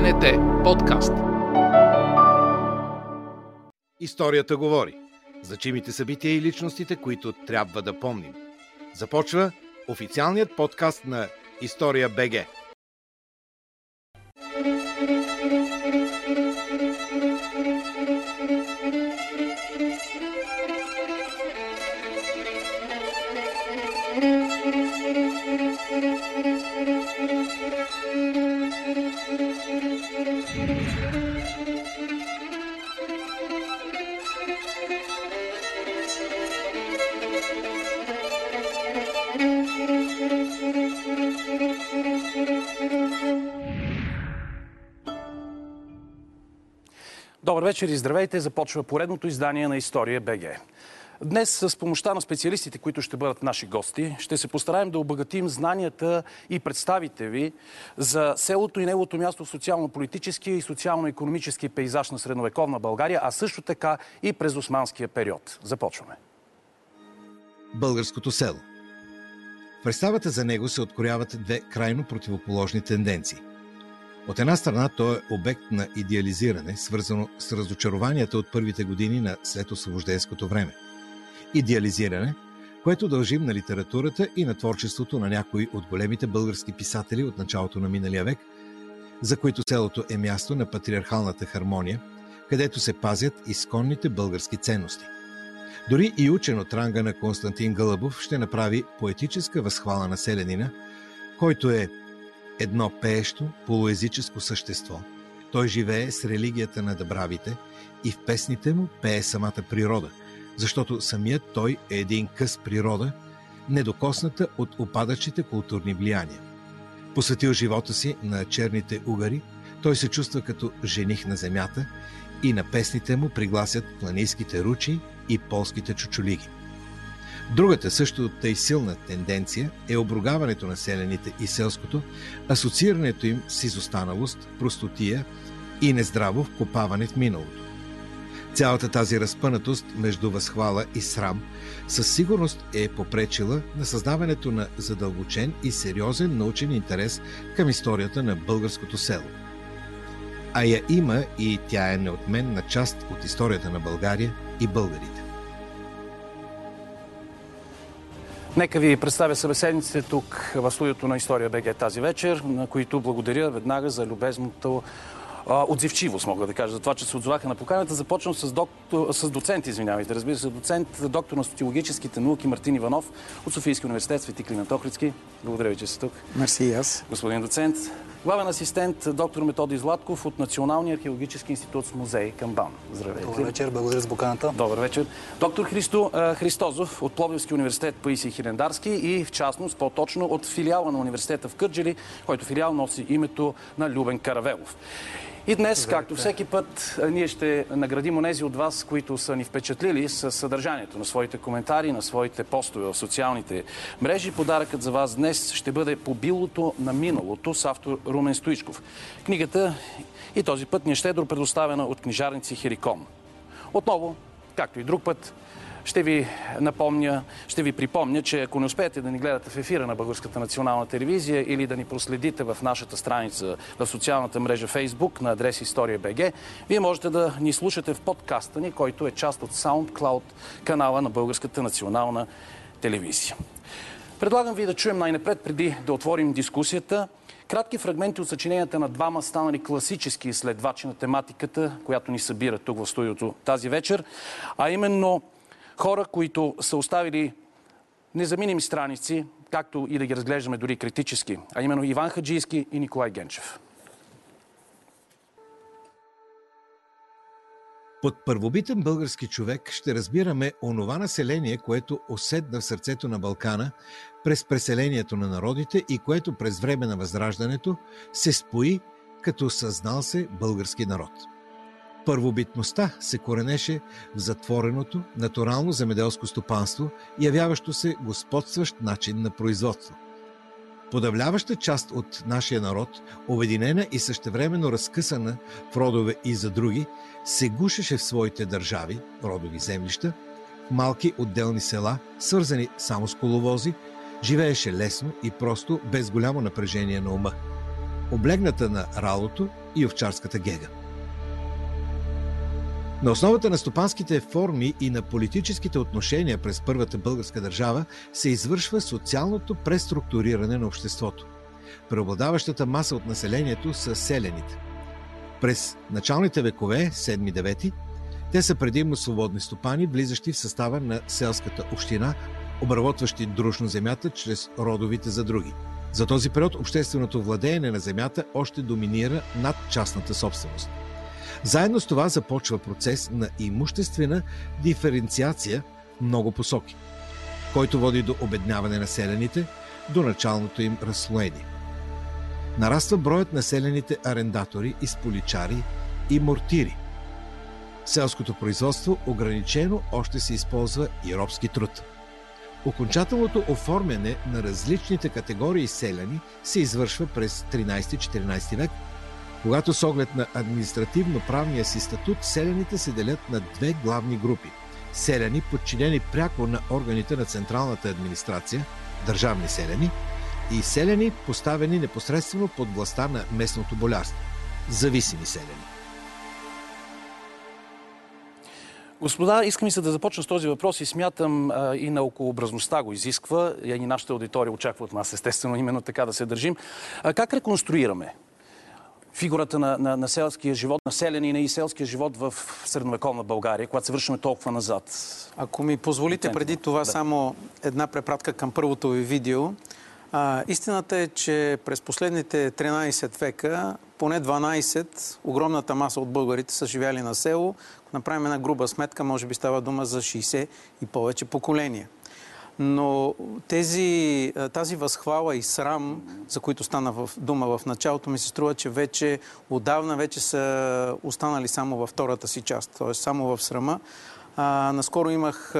БНТ подкаст. Историята говори. Значимите събития и личностите, които трябва да помним. Започва официалният подкаст на История БГ. Добър вечер и здравейте! Започва поредното издание на История БГ. Днес с помощта на специалистите, които ще бъдат наши гости, ще се постараем да обогатим знанията и представите ви за селото и неговото място в социално-политическия и социално-економически пейзаж на средновековна България, а също така и през османския период. Започваме. Българското село. В представата за него се открояват две крайно противоположни тенденции. От една страна то е обект на идеализиране, свързано с разочарованията от първите години на следосвобожденското време. Идеализиране, което дължим на литературата и на творчеството на някои от големите български писатели от началото на миналия век, за които селото е място на патриархалната хармония, където се пазят изконните български ценности. Дори и учен от ранга на Константин Гълъбов ще направи поетическа възхвала на селянина, който е едно пеещо, полуезическо същество. Той живее с религията на дъбравите и в песните му пее самата природа, защото самият той е един къс природа, недокосната от опадащите културни влияния. Посветил живота си на черните угари, той се чувства като жених на земята и на песните му пригласят планинските ручи и полските чучулиги. Другата също тъй силна тенденция е обругаването на селените и селското, асоциирането им с изостаналост, простотия и нездраво вкопаване в миналото. Цялата тази разпънатост между възхвала и срам със сигурност е попречила на създаването на задълбочен и сериозен научен интерес към историята на българското село. А я има и тя е неотменна част от историята на България и българите. Нека ви представя събеседниците тук в студиото на История БГ тази вечер, на които благодаря веднага за любезното отзивчивост, мога да кажа, за това, че се отзоваха на поканата. Започвам с доцент, доктор на социологическите науки Мартин Иванов от Софийския университет „Св. Климент Охридски". Благодаря ви, че сте тук. Мерси и аз. Господин доцент. Главен асистент доктор Методий Златков от Националния археологически институт с музей към БАН. Здравейте. Добър вечер, благодаря за поканата. Добър вечер. Доктор Христо Христозов от Пловдивския университет „Паисий Хилендарски" и в частност по-точно от филиала на университета в Кърджали, който филиал носи името на Любен Каравелов. И днес, както всеки път, ние ще наградим онези от вас, които са ни впечатлили с съдържанието на своите коментари, на своите постове в социалните мрежи. Подаръкът за вас днес ще бъде "По билото на миналото" с автор Румен Стоичков. Книгата и този път ни е щедро предоставена от книжарници Хирикон. Отново, както и друг път, ще ви припомня, че ако не успеете да ни гледате в ефира на Българската национална телевизия или да ни проследите в нашата страница в социалната мрежа Facebook на адрес История.бг, вие можете да ни слушате в подкаста ни, който е част от SoundCloud канала на Българската национална телевизия. Предлагам ви да чуем най-напред, преди да отворим дискусията, кратки фрагменти от съчиненията на двама станали класически изследвачи на тематиката, която ни събира тук в студиото тази вечер, а именно хора, които са оставили незаменими страници, както и да ги разглеждаме дори критически, а именно Иван Хаджийски и Николай Генчев. Под първобитен български човек ще разбираме онова население, което оседна в сърцето на Балкана през преселението на народите и което през време на Възраждането се спои като съзнал се български народ. Първобитността се коренеше в затвореното, натурално земеделско стопанство, явяващо се господстващ начин на производство. Подавляваща част от нашия народ, обединена и същевременно разкъсана в родове и за други, се гушеше в своите държави, родови землища, в малки отделни села, свързани само с коловози, живееше лесно и просто, без голямо напрежение на ума. облегната на ралото и овчарската гега. На основата на стопанските форми и на политическите отношения през първата българска държава се извършва социалното преструктуриране на обществото. Преобладаващата маса от населението са селяните. През началните векове, 7-9, те са предимно свободни стопани, влизащи в състава на селската община, обработващи дружно земята чрез родовите задруги. За този период общественото владеене на земята още доминира над частната собственост. Заедно с това започва процес на имуществена диференциация в много посоки, който води до обедняване на селяните, до началното им разслоение. Нараства броят на селяните арендатори, изполичари и мортири. Селското производство ограничено още се използва и робски труд. Окончателното оформяне на различните категории селяни се извършва през 13-14 век, когато с оглед на административно-правния си статут селяните се делят на две главни групи. Селяни, подчинени пряко на органите на централната администрация, държавни селяни, и селяни, поставени непосредствено под властта на местното болярство, зависими селяни. Господа, искам се да започна с този въпрос и смятам и наукообразността го изисква, и нашата аудитория очаква от нас, естествено, именно така да се държим. Как реконструираме фигурата на селския живот, на селянина и селския живот в средновековна България, когато се вършим толкова назад? Ако ми позволите преди това само една препратка към първото ви видео. Истината е, че през последните 13 века, поне 12, огромната маса от българите са живяли на село. Ако направим една груба сметка, може би става дума за 60 и повече поколения. Но тази възхвала и срам, за които стана дума в началото, ми се струва, че вече отдавна са останали само във втората си част, т.е. само в срама. Наскоро имах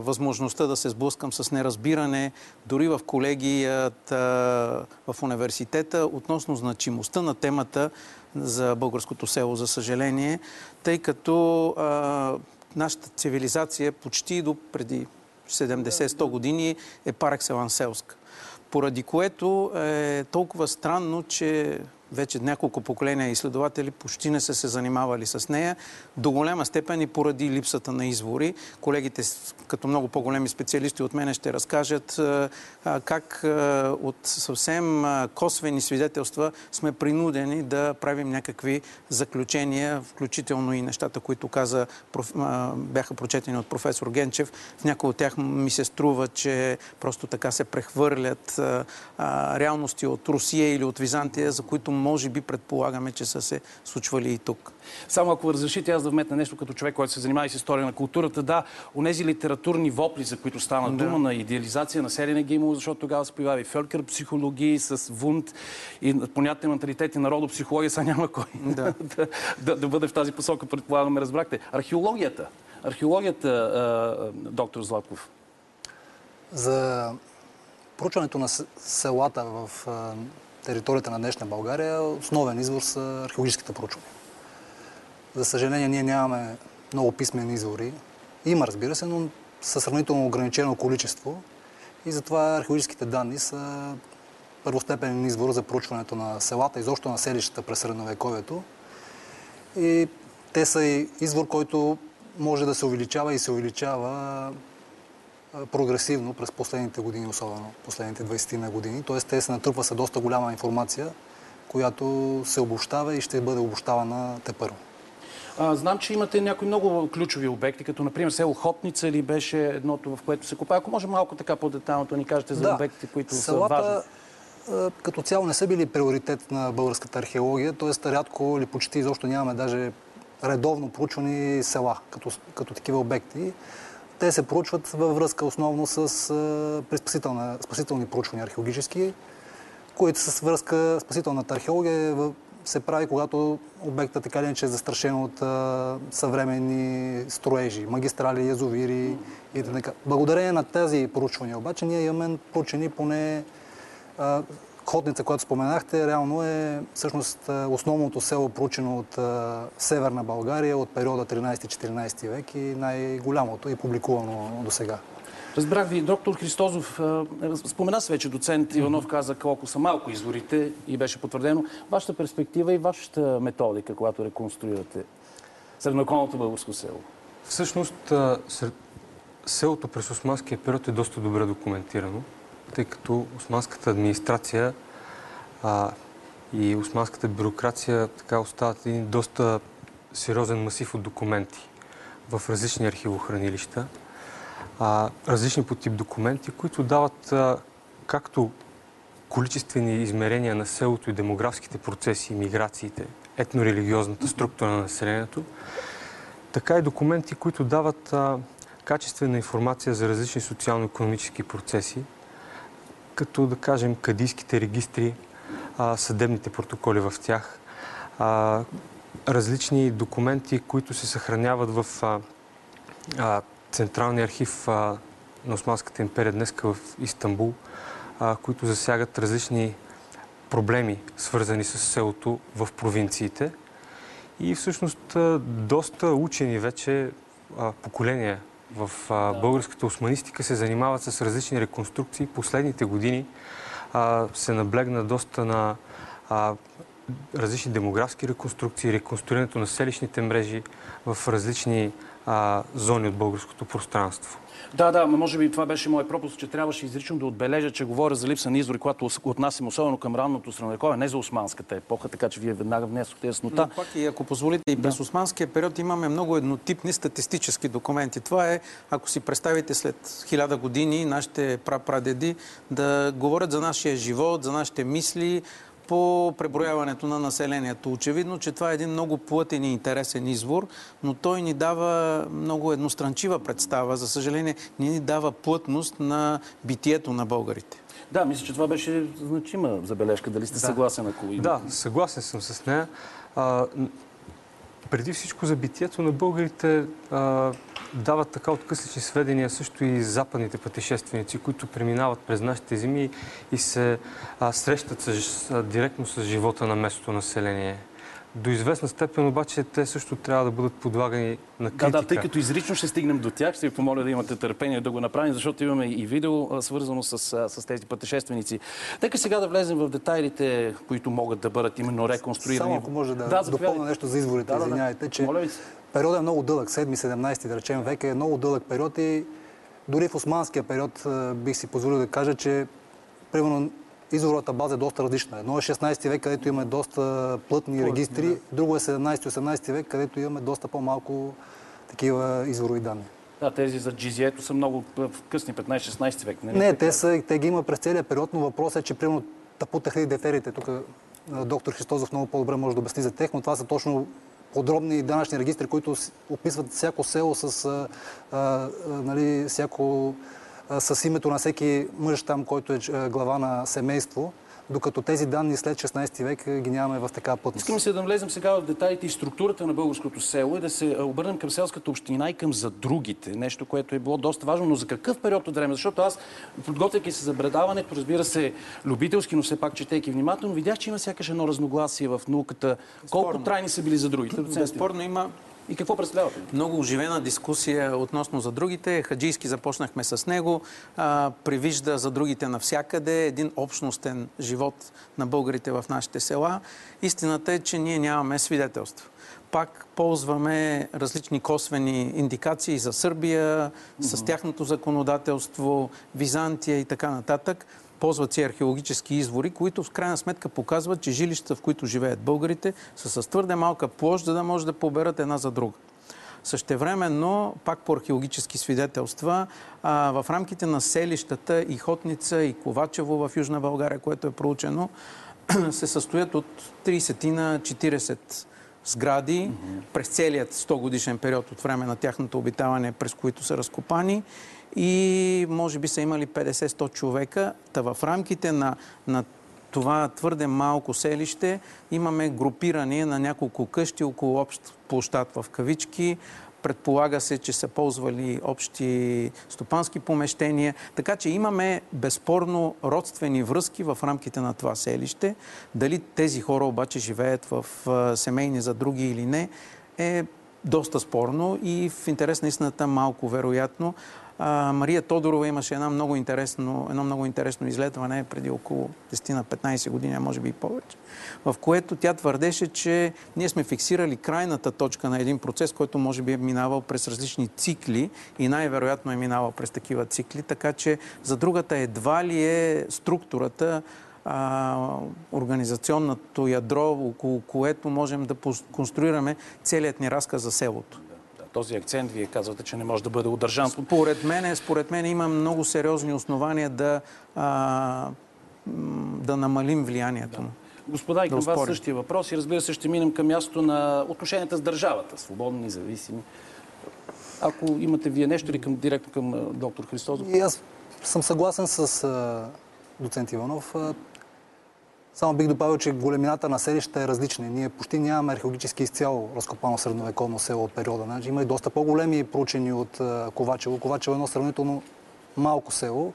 възможността да се сблъскам с неразбиране, дори в колегията, в университета, относно значимостта на темата за българското село, за съжаление, тъй като нашата цивилизация почти до преди 70-100 години е парекселанс селска. Поради което е толкова странно, че вече няколко поколения изследователи почти не са се занимавали с нея. До голяма степен и поради липсата на извори. Колегите, като много по-големи специалисти от мене, ще разкажат как от съвсем косвени свидетелства сме принудени да правим някакви заключения, включително и нещата, които каза, бяха прочетени от професор Генчев. В някои от тях ми се струва, че просто така се прехвърлят реалности от Русия или от Византия, за които може би предполагаме, че са се случвали и тук. Само ако разрешите аз да вметна нещо като човек, който се занимава с история на културата, да, онези литературни вопли, за които стана дума, на идеализация на селяне ги имало, защото тогава се появява и фелкер психологии с Вунд и понятни менталитети на родопсихология, сега няма кой да бъде в тази посока, предполагаме, разбрахте. Археологията, доктор Златков. За проучването на селата в територията на днешна България, основен извор са археологическите проучвания. За съжаление, ние нямаме много писмени извори. Има, разбира се, но със сравнително ограничено количество и затова археологическите данни са първостепенен извор за проучването на селата, изобщо на селищата през средновековието. И те са и извор, който може да се увеличава и се увеличава прогресивно през последните години, особено последните 20 на години. Т.е. те се натрупва с доста голяма информация, която се обобщава и ще бъде обобщавана тепърво. Знам, че имате някои много ключови обекти, като например село Хотница или беше едното, в което се купа. Ако може малко така по-детайлно да ни кажете за обектите, които са важни. Като цяло не са били приоритет на българската археология, т.е. рядко или почти изобщо нямаме даже редовно проучвани села като такива обекти. Те се проучват във връзка основно с спасителни проучвания археологически, които с връзка спасителната археология се прави, когато обектът така ли е застрашен от съвременни строежи, магистрали, язовири и т.н. Благодарение на тези проучвания обаче ние имаме проучени поне Хотница, която споменахте, реално е всъщност основното село, проучено от Северна България от периода 13-14 век и най-голямото и публикувано до сега. Разбрах ви, доктор Христозов, спомена се вече, доцент Иванов каза колко са малко изворите и беше потвърдено. Вашата перспектива и вашата методика, когато реконструирате средновековното българско село? Всъщност, селото през османския период е доста добре документирано, тъй като османската администрация и османската бюрокрация така остават един доста сериозен масив от документи в различни архивохранилища. Различни по тип документи, които дават както количествени измерения на селото и демографските процеси, миграциите, етнорелигиозната структура на населението, така и документи, които дават качествена информация за различни социално-економически процеси, като, да кажем, кадийските регистри, съдебните протоколи в тях, различни документи, които се съхраняват в Централния архив на Османската империя днеска в Истанбул, които засягат различни проблеми, свързани с селото в провинциите. И всъщност доста учени вече поколения в българската османистика се занимават с различни реконструкции. Последните години се наблегна доста на различни демографски реконструкции, реконструирането на селищните мрежи в различни зони от българското пространство. Да, може би това беше моят пропуск, че трябваше изрично да отбележа, че говоря за липса на извори, когато отнасям особено към ранното средновековие, не за османската епоха, така че вие веднага внесохте яснота. Но пак и ако позволите, и през османския период имаме много еднотипни статистически документи. Това е, ако си представите след 1000 години нашите прапрадеди да говорят за нашия живот, за нашите мисли, по преброяването на населението. Очевидно, че това е един много плътен и интересен извор, но той ни дава много едностранчива представа. За съжаление, не ни дава плътност на битието на българите. Да, мисля, че това беше значима забележка. Дали сте съгласен, ако има? Да, съгласен съм с нея. Преди всичко за битието на българите дават така откъслични сведения също и западните пътешественици, които преминават през нашите земи и се срещат директно с живота на местното население. До известна степен обаче те също трябва да бъдат подлагани на критика. Да, тъй като изрично ще стигнем до тях, ще ви помоля да имате търпение да го направим, защото имаме и видео свързано с тези пътешественици. Нека сега да влезем в детайлите, които могат да бъдат именно реконструирани. Само ако може да допълна нещо за изворите, извинявайте, че периодът е много дълъг, 7-17, да речем, век е много дълъг период и дори в османския период бих си позволил да кажа, че примерно изворната база е доста различна. Едно е 16 век, където имаме доста плътни регистри, друго е 17-18 век, където имаме доста по-малко такива изворови данни. Да, тези за джизието са много в късни 15-16 век. Не, те ги има през целия период, но въпросът е, че примерно тапутаха и деферите. Тук доктор Христозов много по-добре може да обясни за тях, но това са точно подробни данъчни регистри, които описват всяко село с името на всеки мъж там, който е глава на семейство, докато тези данни след 16 век ги нямаме в такава плътност. Искаме се да влезем сега в детайлите и структурата на българското село и да се обърнем към селската община и към задругите. Нещо, което е било доста важно, но за какъв период от време? Защото аз, подготвяйки се за предаването, разбира се, любителски, но все пак четейки внимателно, видях, че има сякаш едно разногласие в науката. Безспорно. Колко трайни са били задругите? Безспорно има. И какво представлявате? Много оживена дискусия относно за другите. Хаджийски започнахме с него. Привижда за другите навсякъде. Един общностен живот на българите в нашите села. Истината е, че ние нямаме свидетелства. Пак ползваме различни косвени индикации за Сърбия, с тяхното законодателство, Византия и така нататък. Ползват си археологически извори, които в крайна сметка показват, че жилищата, в които живеят българите, са с твърде малка площ, за да може да поберат една за друга. Същевременно, пак по археологически свидетелства, в рамките на селищата и Хотница, и Ковачево в Южна България, което е проучено, се състоят от 30 на 40 сгради през целият 100 годишен период от време на тяхното обитаване, през които са разкопани. И може би са имали 50-100 човека. Та в рамките на това твърде малко селище имаме групиране на няколко къщи около общ площад в кавички. Предполага се, че са ползвали общи стопански помещения. Така че имаме безспорно родствени връзки в рамките на това селище. Дали тези хора обаче живеят в семейни задруги или не, е доста спорно и в интерес на истината малко вероятно. Мария Тодорова имаше едно много интересно изследване преди около 10-15 години, може би и повече, в което тя твърдеше, че ние сме фиксирали крайната точка на един процес, който може би е минавал през различни цикли и най-вероятно е минавал през такива цикли, така че за другата едва ли е структурата, организационното ядро, около което можем да конструираме целият ни разказ за селото. Този акцент, вие казвате, че не може да бъде удържан. Според мен има много сериозни основания да намалим влиянието му. Господа, и към вас същия въпрос и разбира се ще минем към мястото на отношенията с държавата. Свободни, независими. Ако имате вие нещо или директно към доктор Христозов? И аз съм съгласен с доцент Иванов. Само бих добавил, че големината на селища е различна. Ние почти нямаме археологически изцяло разкопано средновековно село от периода. Има и доста по-големи проучени от Ковачево. Ковачево е едно сравнително малко село,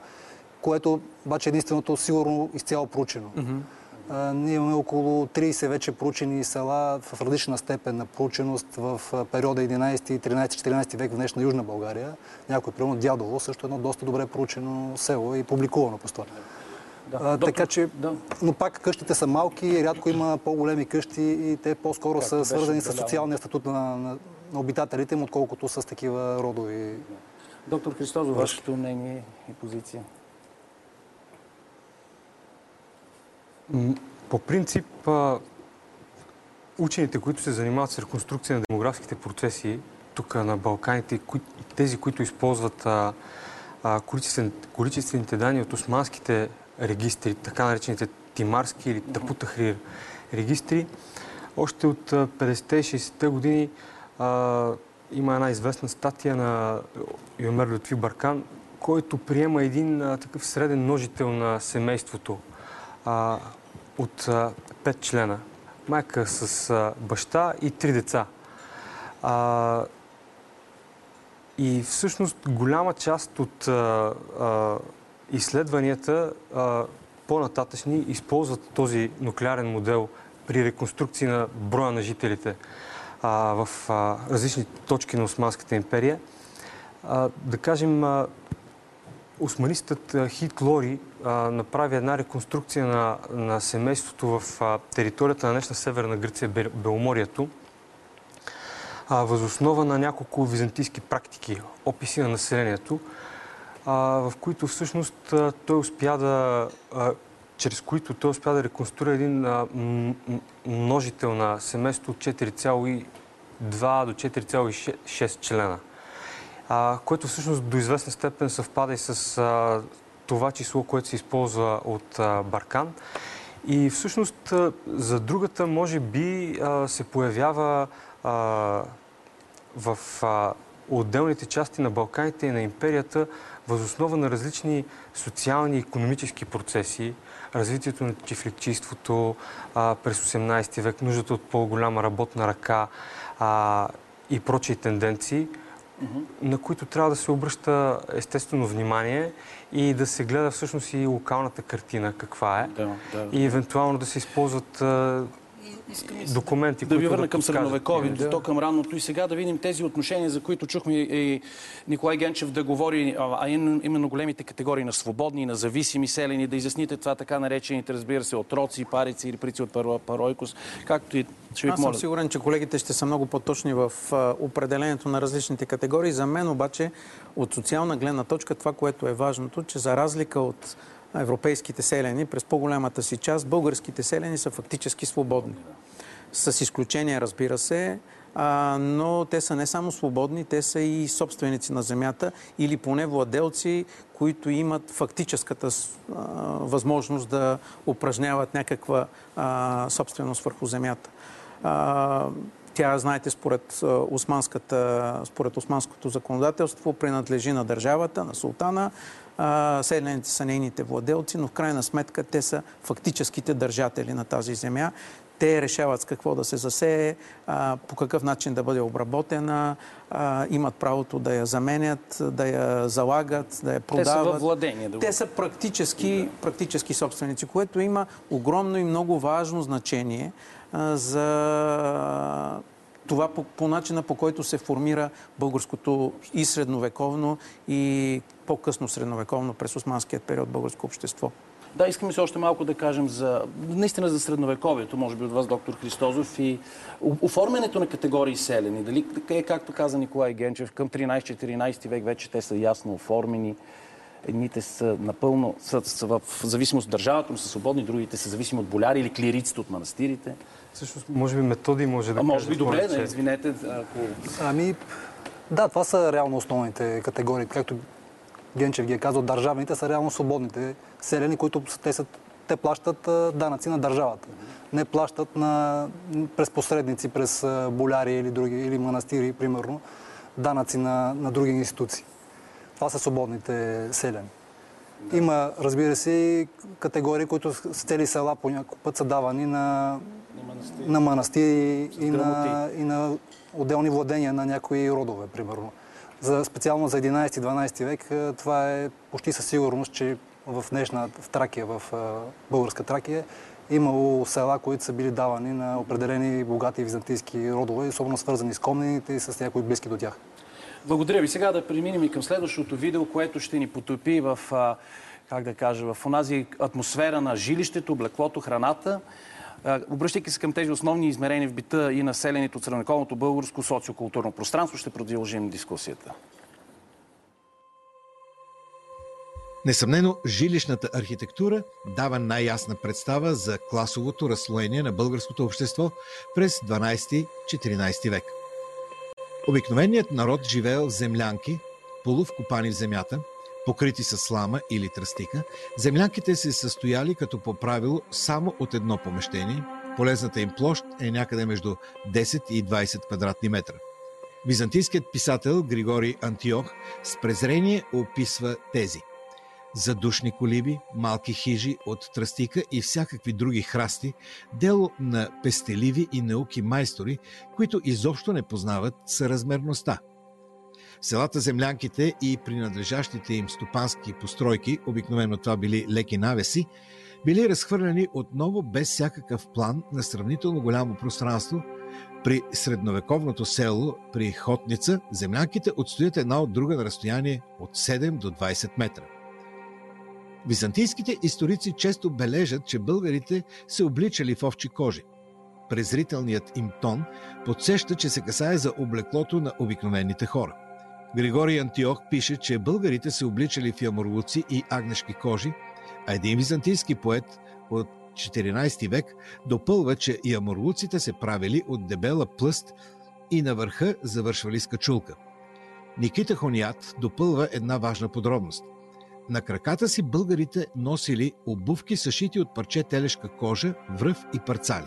което обаче единственото сигурно изцяло проучено. Ние имаме около 30 вече проучени села в различна степен на проученост в периода 11, 13, 14 век в днешна Южна България. Някой, примерно Дядово, също е едно доста добре проучено село и публикувано по това. Да. Така че, но пак къщите са малки, рядко има по-големи къщи и те по-скоро са свързани с социалния статут на обитателите им, отколкото с такива родови. Доктор Христозов, вашето мнение и позиция? По принцип, учените, които се занимават с реконструкция на демографските процеси тук на Балканите, тези, които използват количествените данни от османските регистри, така наречените тимарски или тапутахрир регистри. Още от 50-те и 60-те години има една известна статия на Йомер Лютви Баркан, който приема един такъв среден множител на семейството от 5 члена. Майка с баща и 3 деца. И всъщност голяма част от изследванията по-нататъчни използват този нуклеарен модел при реконструкции на броя на жителите в различни точки на Османската империя. Да кажем, османистът Хит Лори направи една реконструкция на семейството в територията на днешна Северна Гърция, Беломорието, въз основа на няколко византийски практики, описи на населението, в които всъщност той успя да реконструира един множител на семейство от 4,2 до 4,6 члена, което всъщност до известна степен съвпада и с това число, което се използва от Баркан. И всъщност за другата може би се появява в отделните части на Балканите и на империята въз основа на различни социални и економически процеси, развитието на чифликчийството през 18 век, нуждата от по-голяма работна ръка и прочие тенденции, на които трябва да се обръща естествено внимание и да се гледа всъщност и локалната картина каква е и евентуално да се използват документи, да ви върна към средновековието, то към ранното и сега да видим тези отношения, за които чухме и Николай Генчев да говори, а именно големите категории на свободни, на зависими селени, да изясните това така наречените, разбира се, отроци, парици или прици от паройкос, както и ще ви помоля. Аз съм сигурен, че колегите ще са много по-точни в определението на различните категории. За мен обаче от социална гледна точка това, което е важното, че за разлика от европейските селени, през по-голямата си част, българските селени са фактически свободни. С изключение, разбира се, но те са не само свободни, те са и собственици на земята или поне владелци, които имат фактическата възможност да упражняват някаква собственост върху земята. Тя, знаете, според османското законодателство принадлежи на държавата, на султана. Селените са нейните владелци, но в крайна сметка те са фактическите държатели на тази земя. Те решават с какво да се засее, по какъв начин да бъде обработена, имат правото да я заменят, да я залагат, да я продават. Те са във владение. Те са практически собственици, което има огромно и много важно значение за това по начина, по който се формира българското и средновековно, и по-късно средновековно през османският период българско общество. Да, искаме се още малко да кажем за, наистина за средновековието, може би от вас, доктор Христозов, и оформянето на категории селени. Дали, както каза Николай Генчев, към 13-14 век вече те са ясно оформени. Едните са напълно, са в зависимост от държавата, но са свободни, другите са зависими от боляри или клириците от манастирите. Също, може би Методий може да кажа. Може би добре, да, извинете. Ако... Да, това са реално основните категории, както Генчев ги е казал, държавните са реално свободните селени, които те плащат данъци на държавата. Не плащат през посредници, през боляри или други, или манастири, примерно, данъци на други институции. Това са свободните селени. Да. Има, разбира се, категории, които с цели села по някакъв път са давани на манастири и на отделни владения на някои родове, примерно. Специално за 11-12 век това е почти със сигурност, че в българска Тракия, имало села, които са били давани на определени богати византийски родове, особено свързани с комнините и с някои близки до тях. Благодаря ви. Сега да преминем и към следващото видео, което ще ни потопи в, в онази атмосфера на жилището, облеклото, храната. Обръщайки се към тези основни измерения в бита и населението от средновековното българско социокултурно пространство, ще продължим дискусията. Несъмнено, жилищната архитектура дава най-ясна представа за класовото разслоение на българското общество през 12-14 век. Обикновеният народ живеел в землянки, полувкопани в земята, покрити с слама или тръстика. Землянките се състояли като по правило само от едно помещение. Полезната им площ е някъде между 10 и 20 квадратни метра. Византийският писател Григорий Антиох с презрение описва тези. Задушни колиби, малки хижи от тръстика и всякакви други храсти, дело на пестеливи и науки майстори, които изобщо не познават съразмерността. Селата, землянките и принадлежащите им стопански постройки, обикновено това били леки навеси, били разхвърляни отново без всякакъв план на сравнително голямо пространство. При средновековното село, при Хотница, землянките отстоят една от друга на разстояние от 7 до 20 метра. Византийските историци често бележат, че българите се обличали в овчи кожи. Презрителният им тон подсеща, че се касае за облеклото на обикновените хора. Григорий Антиох пише, че българите се обличали в ямурлуци и агнешки кожи, а един византийски поет от 14 век допълва, че ямурлуците се правили от дебела плъст и на върха завършвали с качулка. Никита Хониат допълва една важна подробност. На краката си българите носили обувки, съшити от парче телешка кожа, връв и парцали.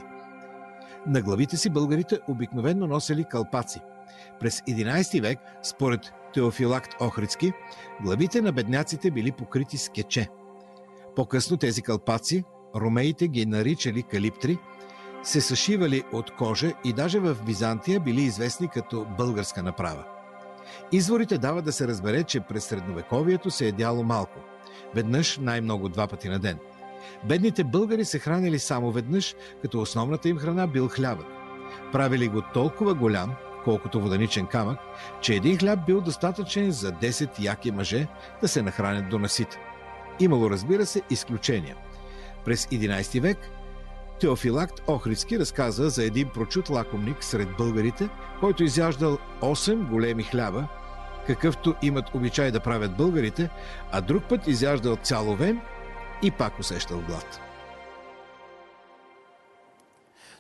На главите си българите обикновено носили калпаци. През 11 век, според Теофилакт Охридски, главите на бедняците били покрити с кече. По-късно тези калпаци, ромеите ги наричали калиптри, се съшивали от кожа и даже в Византия били известни като българска направа. Изворите дават да се разбере, че през средновековието се е дяло малко. Веднъж, най-много два пъти на ден. Бедните българи се хранили само веднъж, като основната им храна бил хлябът. Правили го толкова голям, колкото воденичен камък, че един хляб бил достатъчен за 10 яки мъже да се нахранят до насита. Имало, разбира се, изключения. През 11 век Теофилакт Охридски разказва за един прочут лакомник сред българите, който изяждал 8 големи хляба, какъвто имат обичай да правят българите, а друг път изяждал цял овен и пак усещал глад.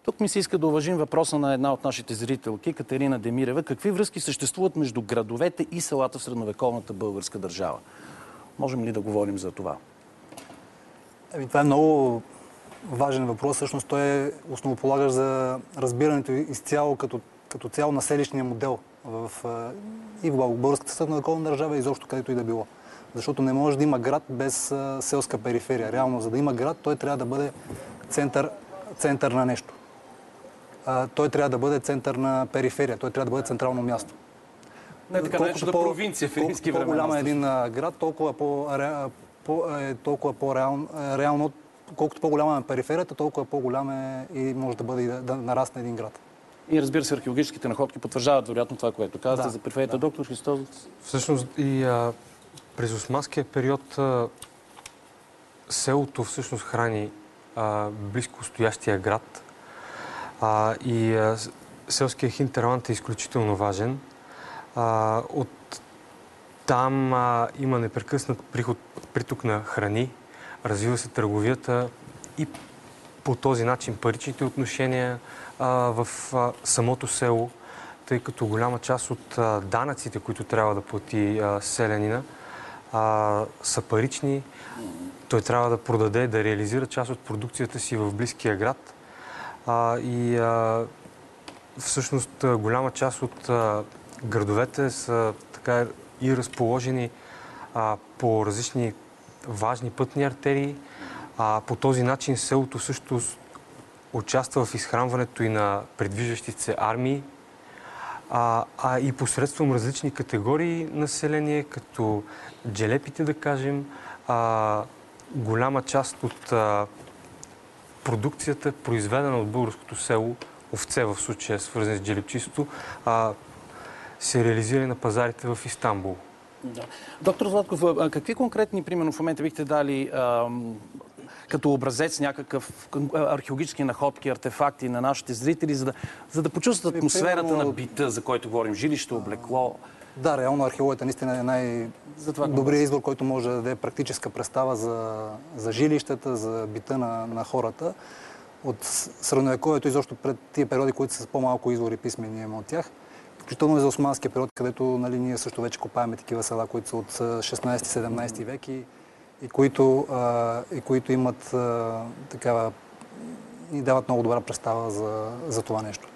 Тук ми се иска да уважим въпроса на една от нашите зрителки, Катерина Демирева. Какви връзки съществуват между градовете и селата в средновековната българска държава? Можем ли да говорим за това? Това е много важен въпрос. Всъщност той е основополагащ за разбирането изцяло като цяло на селищния модел и в българската средновековна държава, и изобщо където и да било. Защото не може да има град без селска периферия. Реално, за да има град, той трябва да бъде център на нещо. Той трябва да бъде център на периферия, той трябва да бъде централно място. Не, така наречена провинция в римски времена. Колкото по-голям е един град, толкова по-реално, колкото по-голяма е периферията, толкова по-голям е и може да нарасне един град. И разбира се, археологическите находки потвърждават вероятно това, което казвате за префейта доктор Христозов. Всъщност и през османския период селото всъщност храни близко стоящия град и селския хинтерланд е изключително важен. От там има непрекъснат приток на храни, развива се търговията и по този начин паричните отношения в самото село, тъй като голяма част от данъците, които трябва да плати селянина, са парични. Той трябва да продаде, да реализира част от продукцията си в близкия град. Всъщност голяма част от градовете са така и разположени по различни важни пътни артерии. По този начин селото също участва в изхранването и на предвиждащите се армии, и посредством различни категории население, като джелепите, да кажем, голяма част от продукцията, произведена от българското село, овце в случая, свързани с джелепчисто, се реализира на пазарите в Истанбул. Да. Доктор Златков, какви конкретни, примерно, в момента бихте дали като образец някакъв археологически находки, артефакти на нашите зрители, за да почувстват атмосферата на бита, за който говорим, жилище, облекло? Да, реално археологията наистина е най-добрият избор, който може да даде практическа представа за жилищата, за бита на хората. От средновековието и изобщо пред тия периоди, които са по-малко извори писмени от тях. Включително и за османския период, където ние също вече копаеме такива села, които са от 16-17 век и които имат такава и дават много добра представа за това нещо.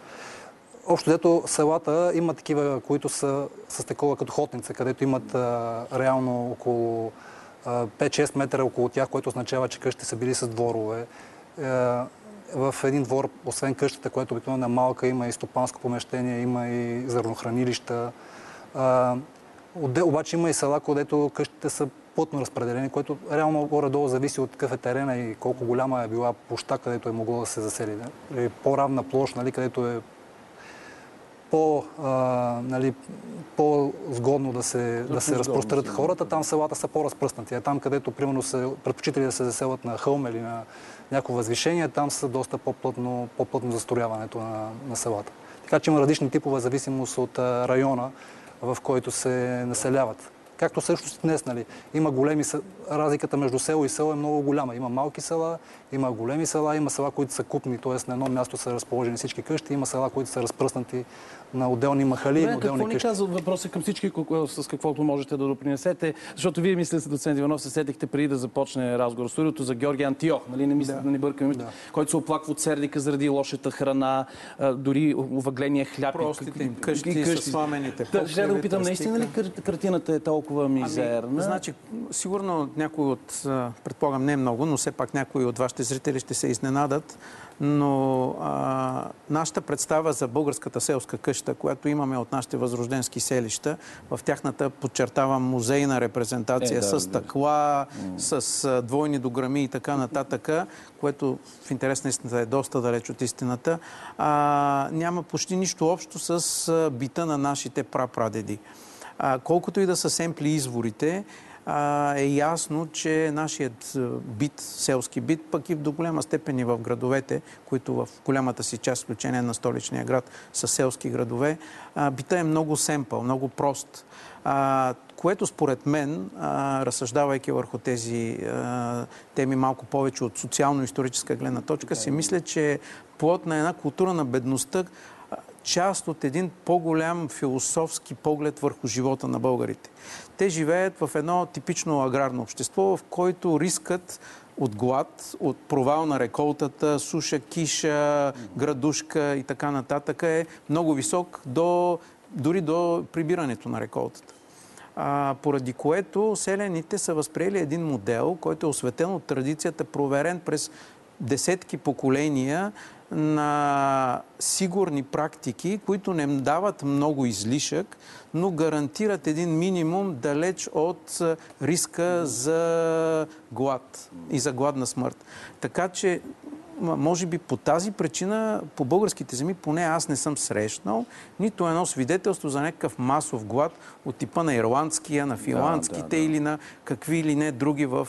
Общо дето селата има такива, които са с такова като Хотница, където имат реално около 5-6 метра около тях, което означава, че къщите са били с дворове. В един двор, освен къщата, която обикновено е малка, има и стопанско помещение, има и зърнохранилища. Обаче има и села, където къщите са плътно разпределени, което реално горе-долу зависи от какъв е терена и колко голяма е била площа, където е могло да се засели. По-равна площ, където е по-сгодно да се разпрострат хората, там селата са по-разпръснати. А там, където примерно са предпочитали да се заселят на хълм или на някакво възвишение, там са доста по-плътно застрояването на селата. Така че има различни типове зависимост от района, в който се населяват. Както също днес, има големи... Разликата между село и село е много голяма. Има малки села, има големи села, има села, които са купни, т.е. на едно място са разположени всички къщи, има села, които са разпръснати на отделни махали, на отделни къщи. Какво ни казват въпроса към всички, с каквото можете да допринесете? Защото вие, мисля, доцент Иванов, се сетихте преди да започне разговор в студиото за Георгий Антиох, не мисля да ни бъркаме, който се оплаква от Сердика заради лошата храна, дори въгления хляб. Простите къщи със сламените покриви. Ще да опитам, наистина ли картината е толкова мизерна? Значи, сигурно някой от, предполагам не много, но все пак някои от вашите зрители ще се изненадат, но нашата представа за българската селска къща, която имаме от нашите възрожденски селища, в тяхната, подчертавам, музейна репрезентация с стъкла, с двойни дограми и така нататък, което в интерес на истината е доста далеч от истината, няма почти нищо общо с бита на нашите прапрадеди. Колкото и да са семпли изворите, е ясно, че нашият бит, селски бит, пък и до голяма степен и в градовете, които в голямата си част, включение на столичния град, са селски градове, бита е много семпъл, много прост. Което според мен, разсъждавайки върху тези теми малко повече от социално-историческа гледна точка, си мисля, че плод на една култура на бедността, част от един по-голям философски поглед върху живота на българите. Те живеят в едно типично аграрно общество, в който рискът от глад, от провал на реколтата, суша, киша, градушка и така нататък е много висок, дори до прибирането на реколтата. Поради което селяните са възприели един модел, който е осветен от традицията, проверен през десетки поколения на сигурни практики, които не дават много излишък, но гарантират един минимум далеч от риска за глад и за гладна смърт. Така че може би по тази причина по българските земи поне аз не съм срещнал нито едно свидетелство за някакъв масов глад от типа на ирландския, на финландските или на какви ли не други в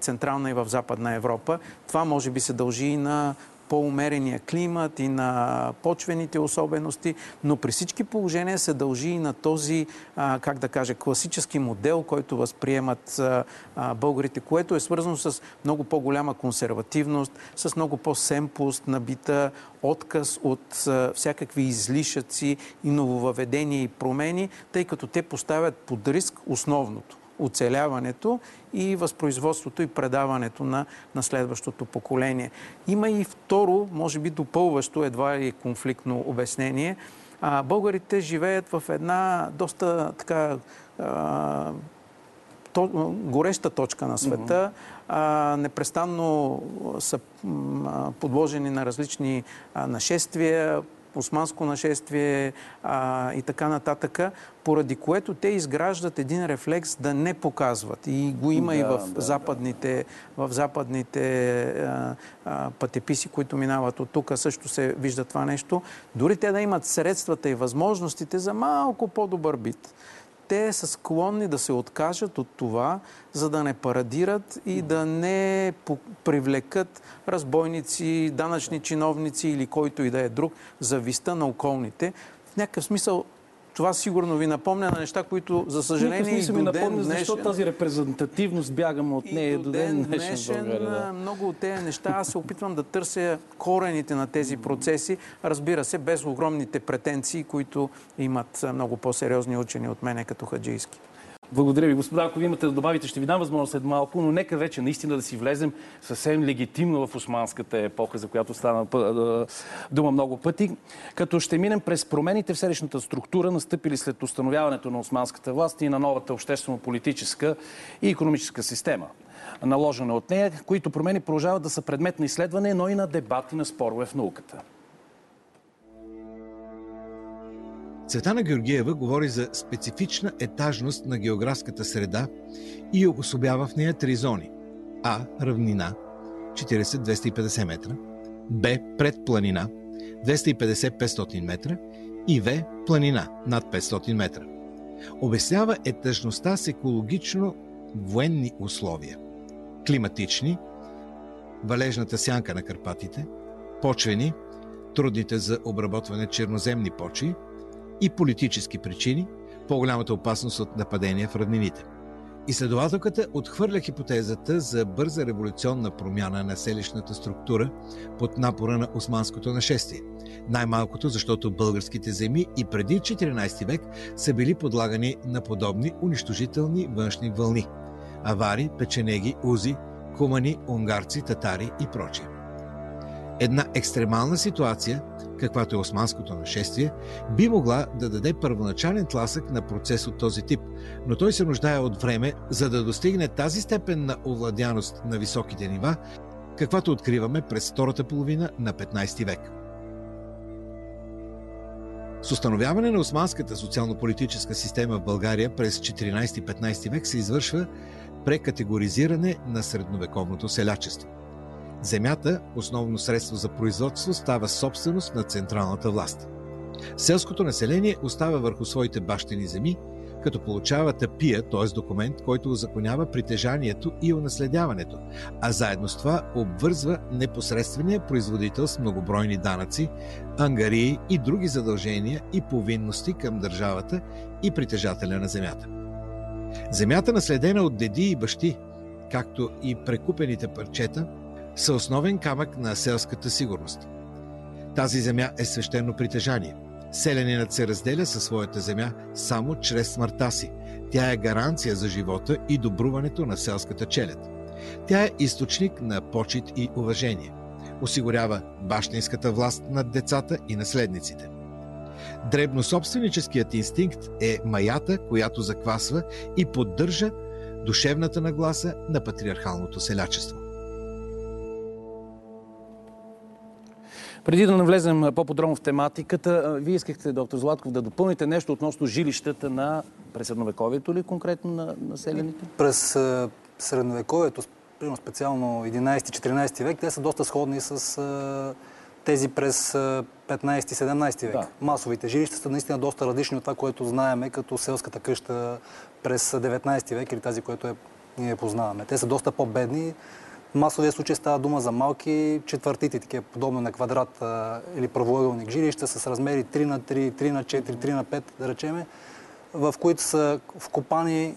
Централна и в Западна Европа. Това може би се дължи и на по-умерения климат и на почвените особености, но при всички положения се дължи и на този, как да кажа, класически модел, който възприемат българите, което е свързано с много по-голяма консервативност, с много по-семпост на бита, отказ от всякакви излишъци и нововъведения и промени, тъй като те поставят под риск основното. Оцеляването и възпроизводството и предаването на следващото поколение. Има и второ, може би допълващо, едва ли конфликтно обяснение. Българите живеят в една доста така гореща точка на света. Непрестанно са подложени на различни нашествия, османско нашествие и така нататък, поради което те изграждат един рефлекс да не показват. И го има и в западните пътеписи, които минават от тук, също се вижда това нещо. Дори те да имат средствата и възможностите за малко по-добър бит. Те са склонни да се откажат от това, за да не парадират и да не привлекат разбойници, данъчни чиновници или който и да е друг, зависта на околните. В някакъв смисъл това сигурно ви напомня на неща, които, за съжаление, и до ден днешен... Защо тази репрезентативност бягаме от нея до ден днешен? Много от тези неща. Аз се опитвам да търся корените на тези процеси. Разбира се, без огромните претенции, които имат много по-сериозни учени от мене, като Хаджийски. Благодаря ви, господа. Ако ви имате да добавите, ще ви дам възможност след малко, но нека вече наистина да си влезем съвсем легитимно в османската епоха, за която стана дума много пъти, като ще минем през промените в селищната структура, настъпили след установяването на османската власт и на новата обществено-политическа и економическа система, наложена от нея, които промени продължават да са предмет на изследване, но и на дебати, на спорове в науката. Цветана Георгиева говори за специфична етажност на географската среда и обособява в нея три зони. А. Равнина 40-250 метра. Б. Предпланина 250-500 метра. И В. Планина над 500 метра. Обяснява етажността с екологично военни условия. Климатични, валежната сянка на Карпатите, почвени, трудните за обработване черноземни почви, и политически причини, по-голямата опасност от нападения в равнините. Изследователката отхвърля хипотезата за бърза революционна промяна на селищната структура под напора на османското нашествие. Най-малкото, защото българските земи и преди 14 век са били подлагани на подобни унищожителни външни вълни. Авари, печенеги, узи, кумани, унгарци, татари и прочее. Една екстремална ситуация, каквато е османското нашествие, би могла да даде първоначален тласък на процес от този тип, но той се нуждае от време, за да достигне тази степен на овладяност на високите нива, каквато откриваме през втората половина на 15 век. С установяване на османската социално-политическа система в България през 14-15 век се извършва прекатегоризиране на средновековното селячество. Земята, основно средство за производство, става собственост на централната власт. Селското население остава върху своите бащини земи, като получава тапия, т.е. документ, който озаконява притежанието и унаследяването, а заедно с това обвързва непосредствения производител с многобройни данъци, ангарии и други задължения и повинности към държавата и притежателя на земята. Земята, наследена от деди и бащи, както и прекупените парчета, са основен камък на селската сигурност. Тази земя е свещено притежание. Селянинът се разделя със своята земя само чрез смъртта си. Тя е гаранция за живота и добруването на селската челяд. Тя е източник на почит и уважение. Осигурява бащинската власт над децата и наследниците. Дребнособственическият инстинкт е маята, която заквасва и поддържа душевната нагласа на патриархалното селячество. Преди да навлезем по-подробно в тематиката, вие искахте, доктор Златков, да допълните нещо относно жилищата на през средновековието ли конкретно на селяните? През средновековието примерно специално 11-14 век, те са доста сходни с тези през 15-17 век. Да. Масовите жилища са наистина доста различни от това, което знаеме като селската къща през 19 век или тази, която ние познаваме. Те са доста по-бедни. В масовия случай става дума за малки четвъртити, такива подобно на квадрат или правоъгълник жилища с размери 3x3, 3x4, 3x5, да речеме, в които са вкопани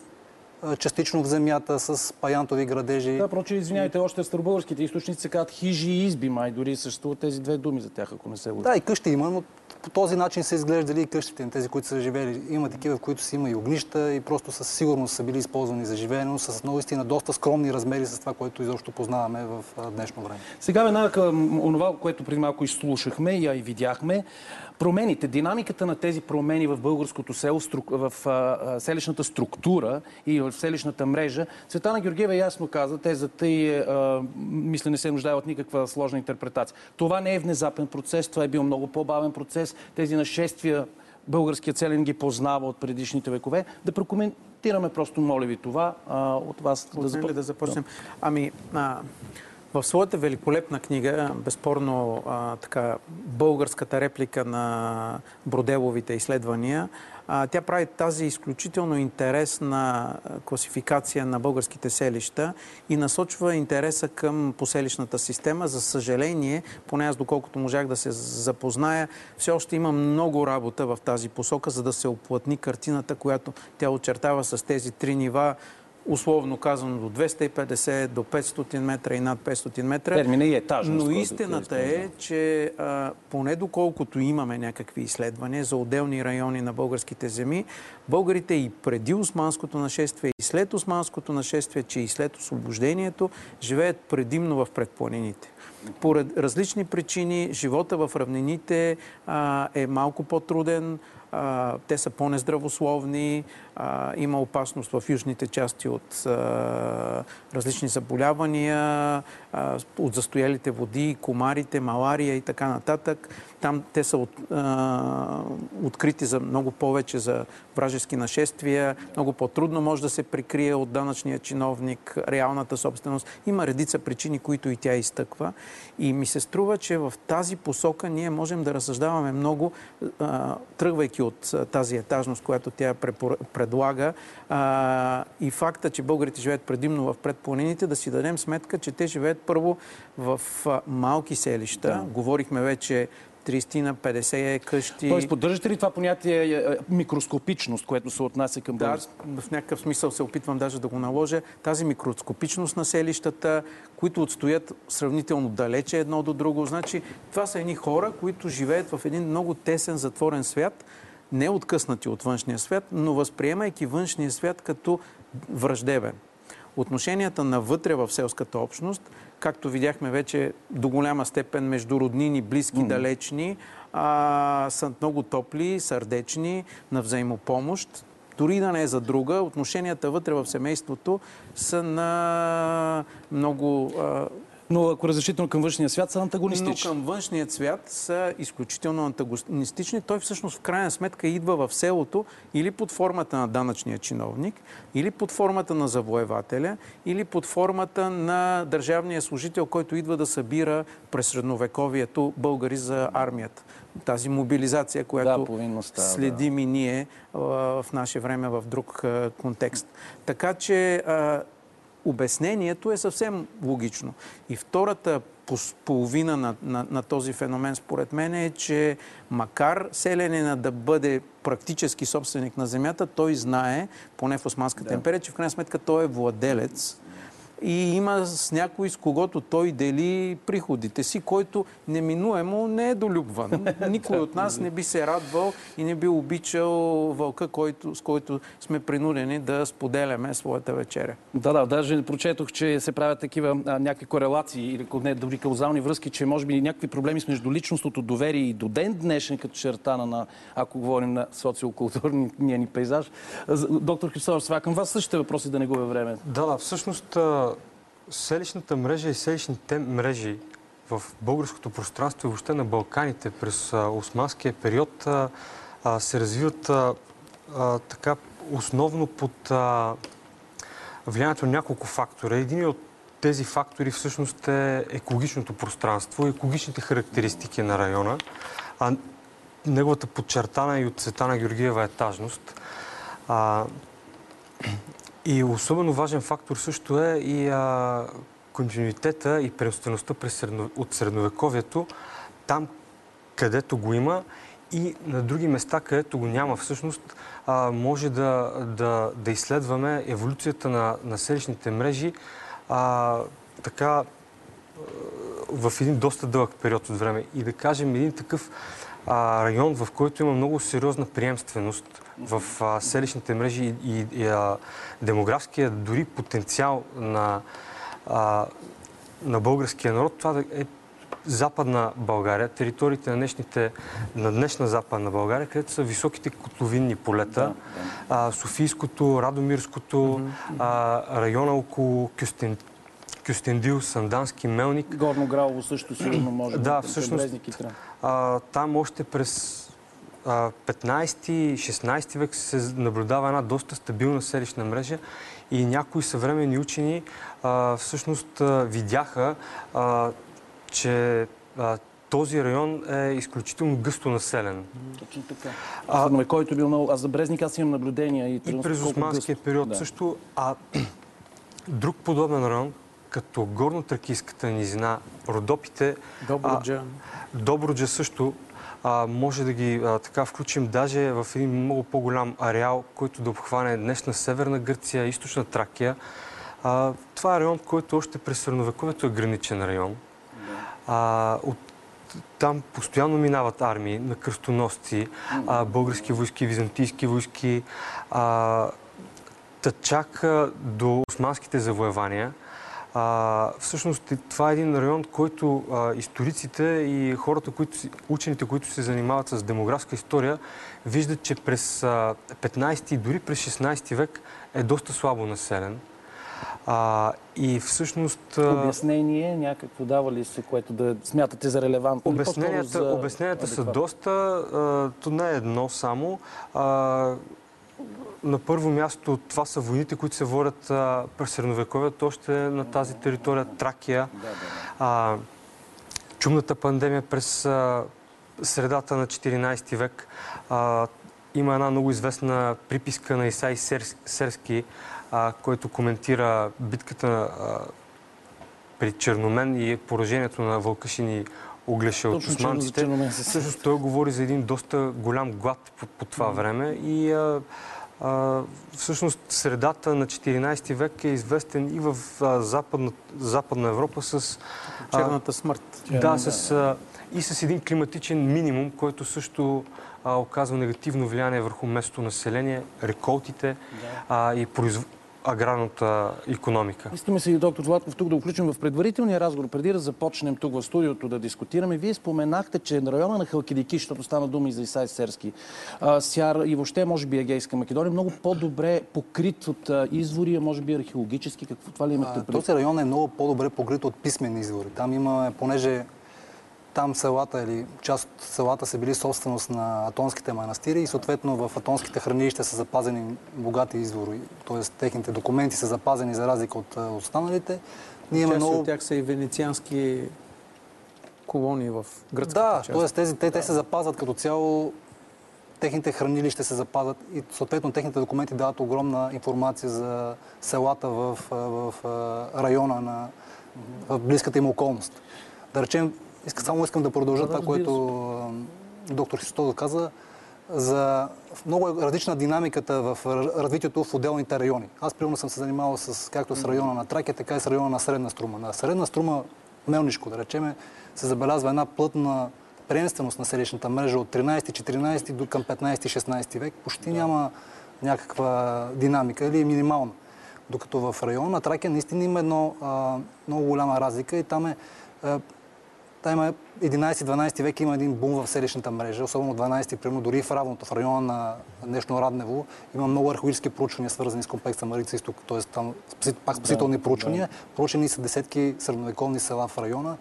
частично в земята с паянтови градежи. Да, проче, извинявайте, още старобългарските източници се казват хижи и изби, май дори съществуват тези две думи за тях, ако не се лъжа. Да, и къщи има, но по този начин са изглеждали и къщите на тези, които са живели. Има такива, в които си има и огнища и просто със сигурност са били използвани за живеене, но с много истина доста скромни размери с това, което изобщо познаваме в днешно време. Сега веднага към онова, което преди малко изслушахме и я и видяхме. Промените, динамиката на тези промени в българското село, в селищната структура и в селищната мрежа, Цветана Георгиева ясно каза, тезата и мисля не се нуждае от никаква сложна интерпретация. Това не е внезапен процес, това е бил много по-бавен процес. Тези нашествия българският целен ги познава от предишните векове. Да прокоментираме просто, моля ви, това от вас. Да започнем. Ами... В своята великолепна книга, безспорно така, българската реплика на Броделовите изследвания, тя прави тази изключително интересна класификация на българските селища и насочва интереса към поселищната система. За съжаление, поне аз доколкото можах да се запозная, все още има много работа в тази посока, за да се оплътни картината, която тя очертава с тези три нива, условно казано до 250, до 500 метра и над 500 метра. Термина и етажност. Но истината е, че поне доколкото имаме някакви изследвания за отделни райони на българските земи, българите и преди османското нашествие, и след османското нашествие, че и след освобождението, живеят предимно в предпланините. По различни причини живота в равнините е малко по-труден, те са по-нездравословни, има опасност в южните части от различни заболявания, от застоялите води, комарите, малария и така нататък. Там те са открити за много повече за вражески нашествия, много по-трудно може да се прикрие от данъчния чиновник реалната собственост. Има редица причини, които и тя изтъква. И ми се струва, че в тази посока ние можем да разсъждаваме много, тръгвайки от тази етажност, която тя предлага. И факта, че българите живеят предимно в предпланините, да си дадем сметка, че те живеят първо в малки селища. Да. Говорихме вече 30 на 50 къщи. Тоест, поддържате ли това понятие микроскопичност, което се отнася към българското? Да, в някакъв смисъл се опитвам даже да го наложа. Тази микроскопичност на селищата, които отстоят сравнително далече едно до друго. Значи, това са едни хора, които живеят в един много тесен затворен свят, не откъснати от външния свят, но възприемайки външния свят като враждебен. Отношенията навътре в селската общност, както видяхме вече до голяма степен между роднини, близки, далечни, са много топли, сърдечни, на взаимопомощ. Дори да не е за друга, отношенията вътре в семейството са на много... Но ако разрешително към външния свят са антагонистични. Но към външния свят са изключително антагонистични. Той всъщност в крайна сметка идва в селото или под формата на данъчния чиновник, или под формата на завоевателя, или под формата на държавния служител, който идва да събира през средновековието българи за армията. Тази мобилизация, която следим и ние в наше време в друг контекст. Така че... Обяснението е съвсем логично. И втората половина на този феномен, според мен, е, че макар селянина да бъде практически собственик на земята, той знае, поне в Османската империя, че в крайна сметка той е владелец и има с някой, с когото той дели приходите си, който неминуемо не е долюбван. Никой от нас не би се радвал и не би обичал вълка, с който сме принудени да споделяме своята вечеря. Да, даже прочетох, че се правят такива някакви корелации или дори каузални връзки, че може би някакви проблеми с междуличностното доверие и до ден днешен, като чертана на, ако говорим на социокултурния ни пейзаж. Доктор Христозов, сега към вас същите въпроси, да не губя време. Да, всъщност селищната мрежа и селищните мрежи в българското пространство и въобще на Балканите през османския период се развиват така основно под влиянието на няколко фактора. Един от тези фактори всъщност е екологичното пространство, екологичните характеристики на района. А неговата подчертана и от Цветана Георгиева етажност. И особено важен фактор също е и континуитета и преемствеността от средновековието, там където го има и на други места, където го няма. Всъщност може да изследваме еволюцията на селищните мрежи така в един доста дълъг период от време. И да кажем един такъв район, в който има много сериозна приемственост в селищните мрежи и демографския дори потенциал на българския народ. Това е Западна България, териториите на днешна Западна България, където са високите котловинни полета, Софийското, Радомирското, района около Кюстендил, Сандански, Мелник. Горно Гралово също сигурно може да бъде. Да, всъщност там още през 15-16 век се наблюдава една доста стабилна селищна мрежа и някои съвременни учени всъщност видяха, че този район е изключително гъсто населен. Точно така. Който бил много... за Брезник аз имам наблюдения. И през османския период също. Друг подобен район, като горно-тракийската низина, Родопите, Добруджа също, може да ги така включим даже в един много по-голям ареал, който да обхване днешна Северна Гърция, Източна Тракия. Това е район, който още през средновековието е граничен район. Там постоянно минават армии на кръстоносци, български войски, византийски войски. Чак до османските завоевания. Всъщност това е един район, който историците и хората, учените, които се занимават с демографска история, виждат, че през 15 и дори през 16 век е доста слабо населен. И всъщност... Обяснение някакво дава ли се, което да смятате за релевантно? Обясненията са доста, то не е едно само. На първо място това са войните, които се водят през средновековието още на тази територия, Тракия. Чумната пандемия през средата на 14 век. Има една много известна приписка на Исаий Серски, който коментира битката при Черномен и поражението на Вълкашин и Оглеша от османците. Също той говори за един доста голям глад по това време и всъщност средата на 14 век е известен и в Западна Европа с... Черната смърт. И с един климатичен минимум, който също оказва негативно влияние върху местното население, реколтите и аграрната икономика. Искаме се и доктор Златков тук да включим в предварителния разговор, преди да започнем тук в студиото да дискутираме. Вие споменахте, че на района на Халкидики, защото стана дума и за Исай Серски, Сяр и въобще може би Егейска Македония, много по-добре покрит от извори, може би археологически. Какво това ли имате предвид? Този район е много по-добре покрит от писмени извори. Там имаме, понеже там селата или част от селата са били собственост на атонските манастири и съответно в атонските хранилища са запазени богати извори, т.е. техните документи са запазени за разлика от останалите. Част от тях са и венециански колонии в гръцката част. Да, т.е. те се запазват като цяло, техните хранилища се запазват и съответно техните документи дават огромна информация за селата в района в близката им околност. Да речем, само искам да продължа това, което доктор Христозов каза. За много е различна динамиката в развитието в отделните райони. Аз примерно съм се занимавал както с района на Тракия, така и с района на Средна Струма. На Средна Струма, Мелнишко, да речеме, се забелязва една плътна приемственост на селищната мрежа от 13-14 до към 15-16 век. Почти няма някаква динамика или минимална. Докато в района на Тракия наистина има много голяма разлика и там е... Там има 11-12 век има един бум в селищната мрежа, особено 12-ти, примерно дори в Равното, в района на днешно Раднево, има много археологически проучвания, свързани с комплекса Марица изток, т.е. там пак спасителни проучвания. Проучени са десетки средновековни села в района.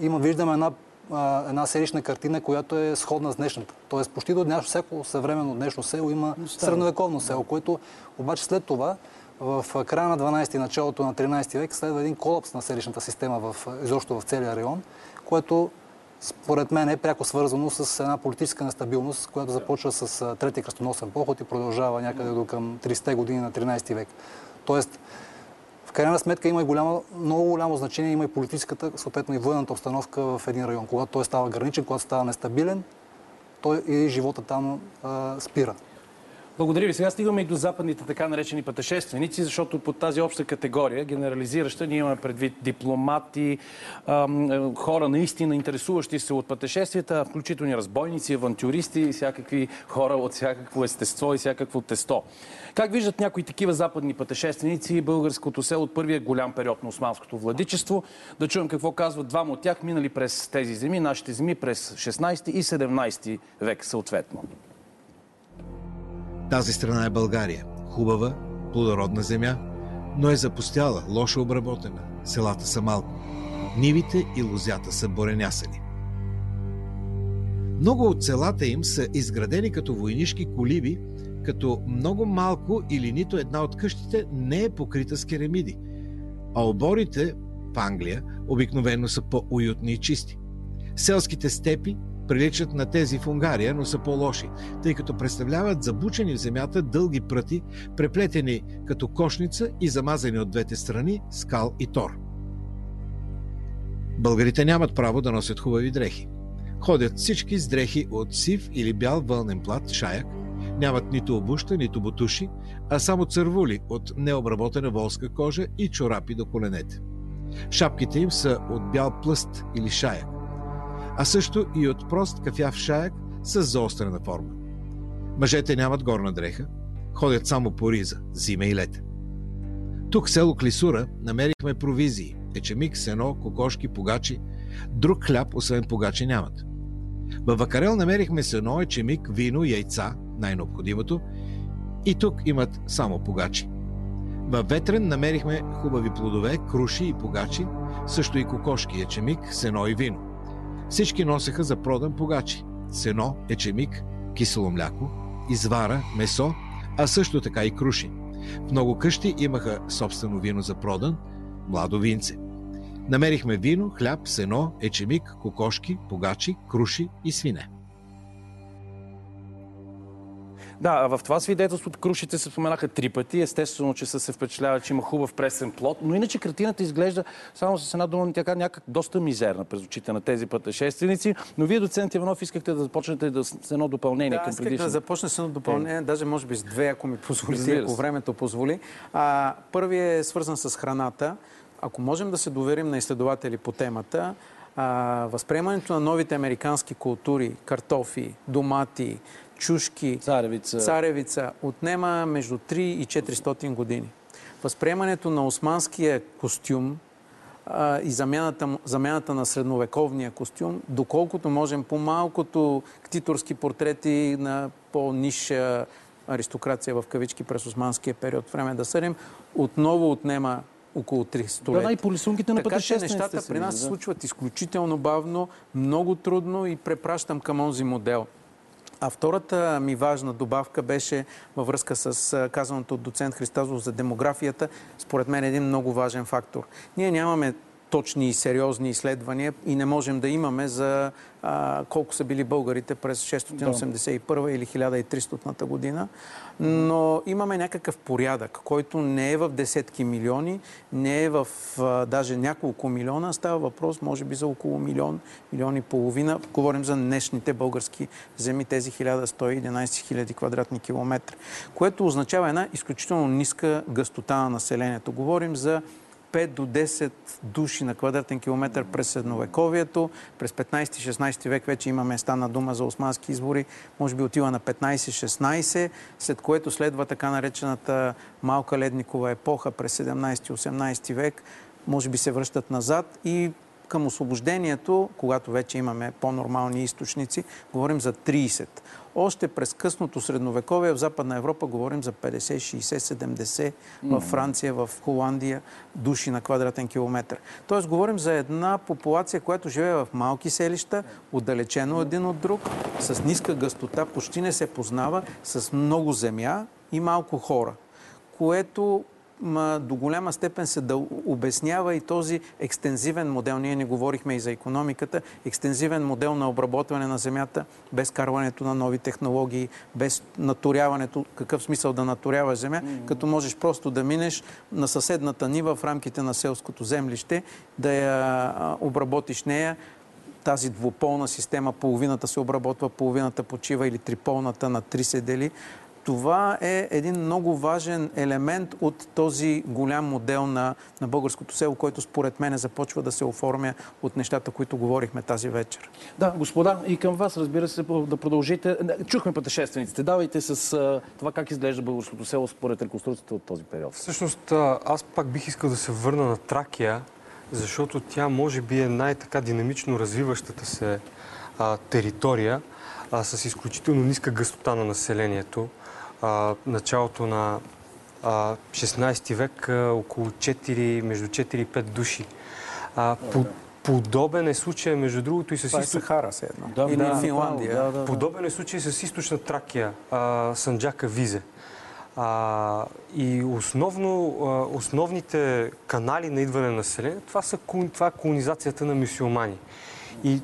Виждаме една селищна картина, която е сходна с днешната. Т.е. почти до днешно всяко съвременно днешно село има средновековно село, което обаче след това в края на 12-ти и началото на 13-ти век следва един колапс на селищната система изобщо в целия район, което според мен е пряко свързано с една политическа нестабилност, която започва с Третия кръстоносен поход и продължава някъде до към 30-те години на 13-ти век. Тоест, в крайна сметка има и много голямо значение, има и политическата, съответно и военната обстановка в един район. Когато той става граничен, когато става нестабилен, той и живота там спира. Благодаря ви. Сега стигаме и до западните така наречени пътешественици, защото под тази обща категория, генерализираща, ние имаме предвид дипломати, хора наистина интересуващи се от пътешествията, включително и разбойници, авантюристи и всякакви хора от всякакво естество и всякакво тесто. Как виждат някои такива западни пътешественици българското село от първия голям период на османското владичество? Да чуем какво казват двама от тях, минали през тези земи, нашите земи през 16 и 17 век съответно. Тази страна е България. Хубава, плодородна земя, но е запустяла, лошо обработена. Селата са малко. Нивите и лозята са боренясани. Много от селата им са изградени като войнишки колиби, като много малко или нито една от къщите не е покрита с керамиди. А оборите в Англия обикновено са по-уютни и чисти. Селските степи приличат на тези в Унгария, но са по-лоши, тъй като представляват забучени в земята дълги пръти, преплетени като кошница и замазани от двете страни скал и тор. Българите нямат право да носят хубави дрехи. Ходят всички с дрехи от сив или бял вълнен плат, шаяк, нямат нито обуща, нито бутуши, а само цървули от необработена волска кожа и чорапи до коленете. Шапките им са от бял плъст или шаяк, а също и от прост кафяв шаяк с заострена форма. Мъжете нямат горна дреха, ходят само по риза, зиме и лета. Тук в село Клисура намерихме провизии, ечемик, сено, кокошки, погачи. Друг хляб, освен погачи, нямат. Във Вакарел намерихме сено, ечемик, вино, яйца, най-необходимото, и тук имат само погачи. Във Ветрен намерихме хубави плодове, круши и погачи, също и кокошки, ечемик, сено и вино. Всички носеха за продан погачи, сено, ечемик, кисело мляко, извара, месо, а също така и круши. В много къщи имаха собствено вино за продан, младо винце. Намерихме вино, хляб, сено, ечемик, кокошки, погачи, круши и свине. Да, в това свидетелство крушите се споменаха 3 пъти. Естествено, че се впечатлява, че има хубав пресен плод, но иначе картината изглежда само с една дума някак доста мизерна през очите на тези пътешественици. Но вие, доцент Иванов, искахте да започнете с едно допълнение към предишното. Да, исках да започна с едно допълнение, даже може би с 2, ако ми позволите, ако времето позволи. Първият е свързан с храната. Ако можем да се доверим на изследователи по темата, възприемането на новите американски култури, картофи, домати, чушки, царевица отнема между 3 и 400 години. Възприемането на османския костюм и замяната на средновековния костюм, доколкото можем по-малкото ктиторски портрети на по-ниша аристокрация в кавички през османския период време да съдим, отново отнема около 300 лет. Да, и по рисунките на пътешествениците. Така че нещата при нас се случват изключително бавно, много трудно и препращам към онзи модел. А втората ми важна добавка беше във връзка с казаното от доцент Христозов за демографията. Според мен е един много важен фактор. Ние нямаме точни и сериозни изследвания и не можем да имаме за колко са били българите през 681 или 1300 година. Но имаме някакъв порядък, който не е в десетки милиони, не е в даже няколко милиона. Става въпрос, може би, за около милион, милион и половина. Говорим за днешните български земи, тези 11 000 квадратни километра, което означава една изключително ниска гъстота на населението. Говорим за 5 до 10 души на квадратен километър през средновековието. През 15-16 век вече имаме стана дума за османски избори. Може би отива на 15-16, след което следва така наречената малка ледникова епоха през 17-18 век. Може би се връщат назад и към освобождението, когато вече имаме по-нормални източници, говорим за 30. Още през късното средновековие в Западна Европа говорим за 50, 60, 70, във Франция, в Холандия, души на квадратен километр. Тоест говорим за една популация, която живее в малки селища, отдалечено един от друг, с ниска гъстота, почти не се познава, с много земя и малко хора, което до голяма степен се да обяснява и този екстензивен модел. Ние не говорихме и за икономиката. Екстензивен модел на обработване на земята без карването на нови технологии, без наторяването. Какъв смисъл да наторяваш земя, като можеш просто да минеш на съседната нива в рамките на селското землище, да я обработиш нея. Тази двуполна система, половината се обработва, половината почива, или триполната на три се дели. Това е един много важен елемент от този голям модел на българското село, който според мен започва да се оформя от нещата, които говорихме тази вечер. Да, господа, и към вас, разбира се, да продължите. Чухме пътешествениците. Давайте с това как изглежда българското село според реконструкцията от този период. Всъщност, аз пак бих искал да се върна на Тракия, защото тя може би е най-така динамично развиващата се територия с изключително ниска гъстота на населението. Началото на 16 век около 4 и 5 души. Подобен е случай, между другото, и с Сахара, или Финландия. Подобен е случай с източна Тракия, Санджака Визе. И основните канали на идване на население, това е колонизацията на мюсюлмани. И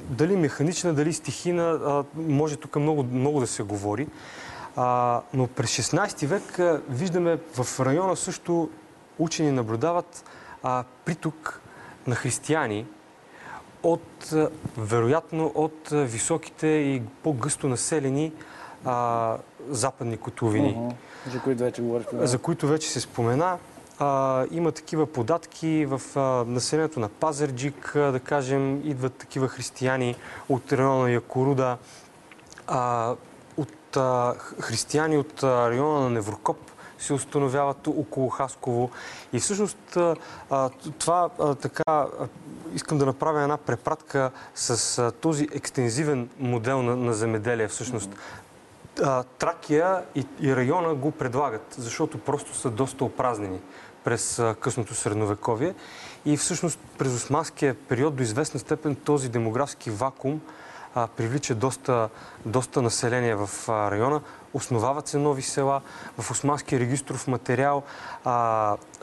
дали механична, дали стихийна, може тук много да се говори. Но през 16 век виждаме в района също учени наблюдават приток на християни вероятно от високите и по-гъсто населени западни котловини. За които вече говорихме. За които вече се спомена. Има такива податки в населението на Пазарджик, да кажем, идват такива християни от района на Якоруда, от християни от района на Неврокоп се установяват около Хасково. И всъщност това така искам да направя една препратка с този екстензивен модел на земеделие всъщност. Тракия и района го предлагат, защото просто са доста опразнени през късното средновековие. И всъщност през османския период до известна степен този демографски вакуум привлича доста население в района. Основават се нови села. В османския регистров материал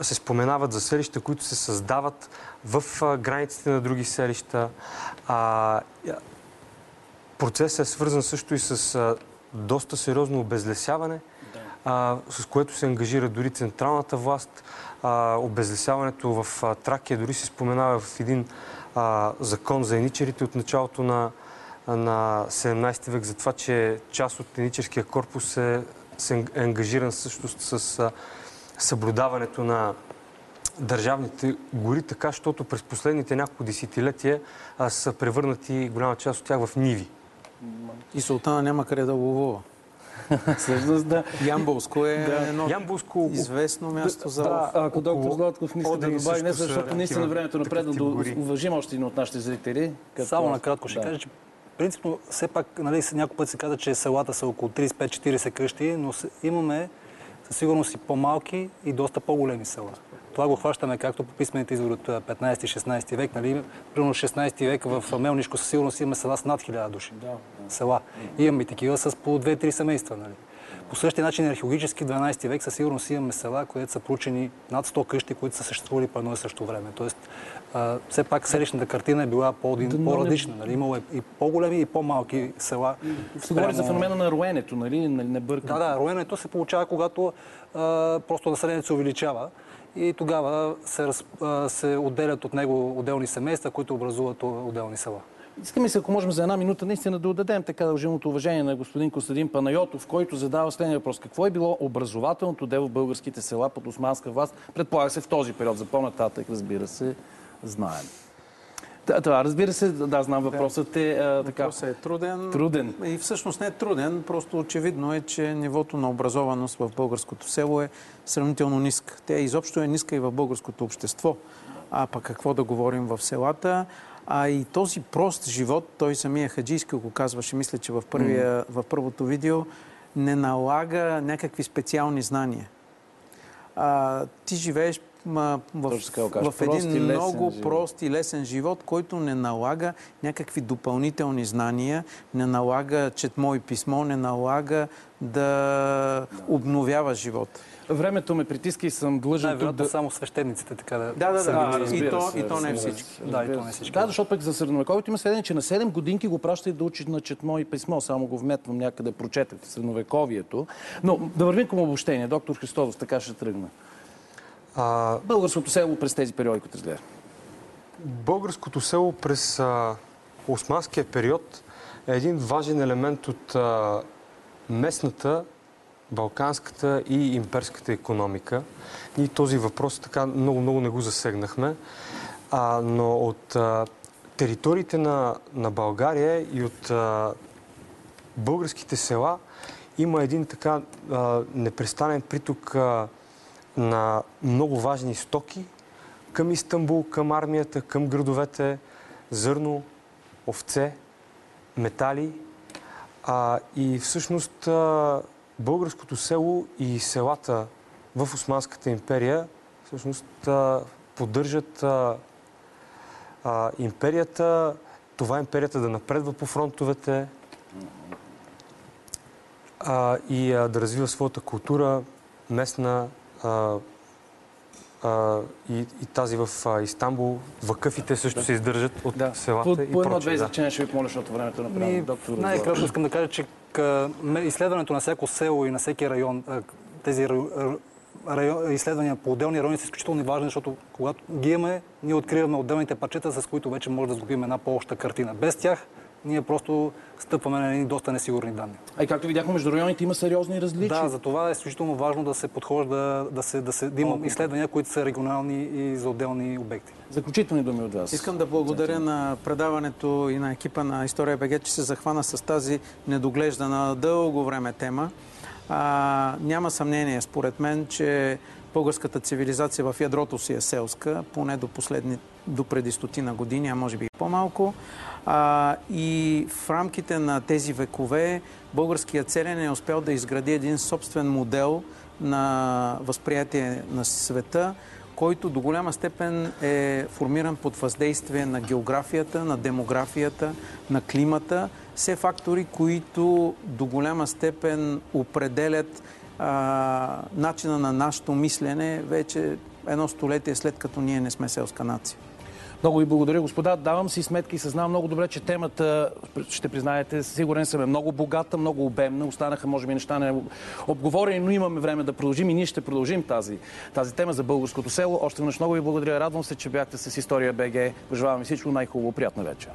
се споменават за селища, които се създават в границите на други селища. Процесът е свързан също и с доста сериозно обезлесяване, с което се ангажира дори централната власт. Обезлесяването в Тракия дори се споменава в един закон за еничерите от началото на 17 век, за това, че част от еничерския корпус е ангажиран също с съблюдаването на държавните гори, така, защото през последните няколко десетилетия са превърнати голяма част от тях в ниви. И султана няма къде да ловува. Ямболско е едно известно място за лов. Ако доктор Златков не иска да добави, не защото наистина времето напредна, да уважим още един от нашите зрители. Само накратко ще кажа, че принципно все пак няколко път се каза, че селата са около 35-40 къщи, но имаме със сигурност и по-малки и доста по-големи села. Това го хващаме както по писмените извори от 15-16 век. Нали? Примерно 16 век в Мелнишко със сигурност имаме села с над 1000 души. Села. Имаме такива с по 2-3 семейства. Нали? По същия начин археологически 12 век със сигурност имаме села, които са проучени над 100 къщи, които са съществували по едно и също време. Тоест, все пак селищната картина е била по-различна. Нали? Имало е и по-големи, и по-малки села. Говорим за феномена на роенето, нали? Не бъркам. Да, роенето се получава, когато просто населението се увеличава. И тогава се отделят от него отделни семейства, които образуват отделни села. Искаме се, ако можем за една минута, наистина да отдадем така дължимото уважение на господин Костадин Панайотов, който задава следния въпрос. Какво е било образователното дело в българските села под османска власт? Предполага се в този период. За по-нататък, разбира се, знаем. Това, разбира се, да, знам, въпросът е така. Въпросът е труден. И всъщност не е труден, просто очевидно е, че нивото на образованост в българското село е сравнително ниска. Тя изобщо е ниска и в българското общество. А пък какво да говорим в селата? А и този прост живот, той самия Хаджийски го казваше, мисля, че в първото видео, не налага някакви специални знания. Ти живееш в един много прост и лесен живот, който не налага някакви допълнителни знания, не налага четмо и писмо, не налага да обновява живот. Времето ме притиска и съм длъжен... Най-вероятно само свещениците, така да... Да. И то не всички. Да, и то не всички. Да, защото пък за средновековието има сведение, че на 7 годинки го пращат да учи на четмо и писмо. Само го вметвам някъде, прочетете средновековието. Но да вървим към обобщение. Доктор Христозов, така ще тръгна. Българското село през тези периоди, които изгледа. Българското село през османския период е един важен елемент от местната, балканската и имперската економика. Ние този въпрос така много не го засегнахме, но от териториите на България и от българските села има един така непрестанен приток на много важни стоки към Истанбул, към армията, към градовете, зърно, овце, метали. И всъщност българското село и селата в Османската империя всъщност поддържат империята, това империята да напредва по фронтовете и да развива своята култура, местна и тази в Истанбул. Вакъфите също се издържат от селата и прочее. По едно-две изречения ще ви помоля, защото времето направи. Най-кратко искам да кажа, че изследването на всяко село и на всеки район, тези изследвания по отделни райони са изключително важни, защото когато ги имаме, ние откриваме отделните парчета, с които вече може да сгубим една по-обща картина. Без тях ние просто стъпваме на едни доста несигурни данни. А и както видяхме, между районите има сериозни различия. Да, за това е изключително важно да се подхожда, да има изследвания, които са регионални и за отделни обекти. Заключителни думи от вас. Искам да благодаря на предаването и на екипа на История БГ, че се захвана с тази недоглеждана дълго време тема. Няма съмнение, според мен, че българската цивилизация в ядрото си е селска, поне до преди 100-на години, а може би и по-малко. И в рамките на тези векове българският селянин е успял да изгради един собствен модел на възприятие на света, който до голяма степен е формиран под въздействие на географията, на демографията, на климата. Все фактори, които до голяма степен определят начина на нашето мислене вече 100 столетие след като ние не сме селска нация. Много ви благодаря, господа. Давам си сметка и съзнавам много добре, че темата, ще признаете, сигурен съм, е много богата, много обемна. Останаха, може би, неща не обговорени, но имаме време да продължим и ние ще продължим тази тема за българското село. Още веднъж много ви благодаря. Радвам се, че бяхте с История БГ. Пожелавам ви всичко най-хубаво. Приятна вечер.